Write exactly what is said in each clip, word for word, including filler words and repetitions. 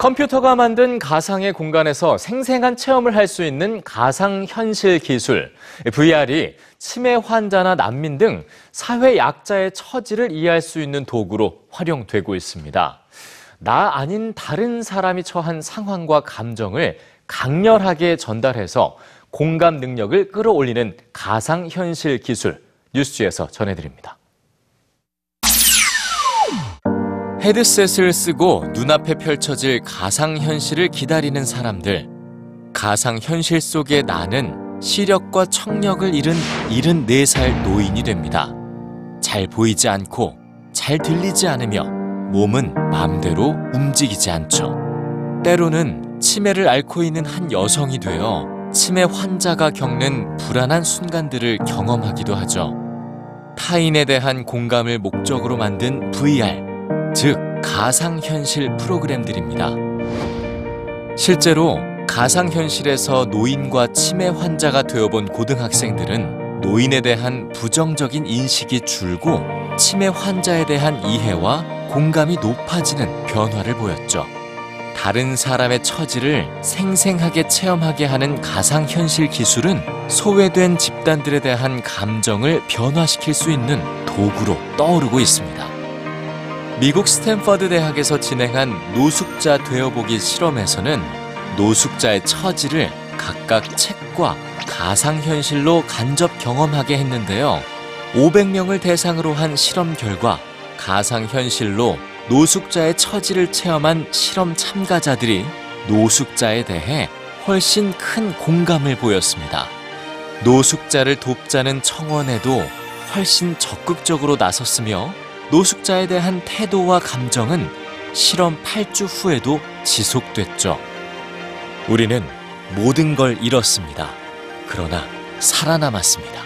컴퓨터가 만든 가상의 공간에서 생생한 체험을 할 수 있는 가상현실 기술, 브이알이 치매 환자나 난민 등 사회 약자의 처지를 이해할 수 있는 도구로 활용되고 있습니다. 나 아닌 다른 사람이 처한 상황과 감정을 강렬하게 전달해서 공감 능력을 끌어올리는 가상현실 기술, 뉴스지에서 전해드립니다. 헤드셋을 쓰고 눈앞에 펼쳐질 가상현실을 기다리는 사람들. 가상현실 속의 나는 시력과 청력을 잃은 일흔네 살 노인이 됩니다. 잘 보이지 않고 잘 들리지 않으며 몸은 마음대로 움직이지 않죠. 때로는 치매를 앓고 있는 한 여성이 되어 치매 환자가 겪는 불안한 순간들을 경험하기도 하죠. 타인에 대한 공감을 목적으로 만든 브이알, 즉 가상현실 프로그램들입니다. 실제로 가상현실에서 노인과 치매 환자가 되어본 고등학생들은 노인에 대한 부정적인 인식이 줄고 치매 환자에 대한 이해와 공감이 높아지는 변화를 보였죠. 다른 사람의 처지를 생생하게 체험하게 하는 가상현실 기술은 소외된 집단들에 대한 감정을 변화시킬 수 있는 도구로 떠오르고 있습니다. 미국 스탠퍼드 대학에서 진행한 노숙자 되어보기 실험에서는 노숙자의 처지를 각각 책과 가상현실로 간접 경험하게 했는데요. 오백 명을 대상으로 한 실험 결과 가상현실로 노숙자의 처지를 체험한 실험 참가자들이 노숙자에 대해 훨씬 큰 공감을 보였습니다. 노숙자를 돕자는 청원에도 훨씬 적극적으로 나섰으며 노숙자에 대한 태도와 감정은 실험 팔 주 후에도 지속됐죠. 우리는 모든 걸 잃었습니다. 그러나 살아남았습니다.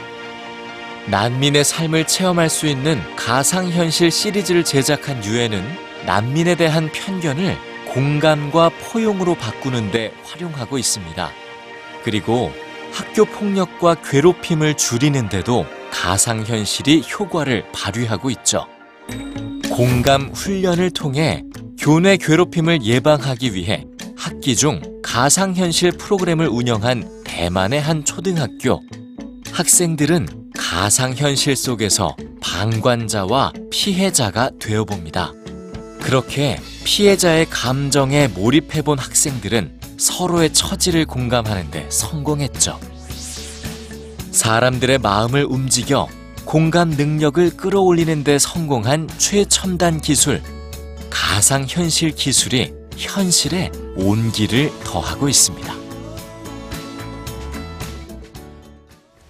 난민의 삶을 체험할 수 있는 가상현실 시리즈를 제작한 유엔은 난민에 대한 편견을 공감과 포용으로 바꾸는 데 활용하고 있습니다. 그리고 학교 폭력과 괴롭힘을 줄이는 데도 가상현실이 효과를 발휘하고 있죠. 공감 훈련을 통해 교내 괴롭힘을 예방하기 위해 학기 중 가상현실 프로그램을 운영한 대만의 한 초등학교. 학생들은 가상현실 속에서 방관자와 피해자가 되어봅니다. 그렇게 피해자의 감정에 몰입해본 학생들은 서로의 처지를 공감하는 데 성공했죠. 사람들의 마음을 움직여 공감 능력을 끌어올리는 데 성공한 최첨단 기술, 가상현실 기술이 현실에 온기를 더하고 있습니다.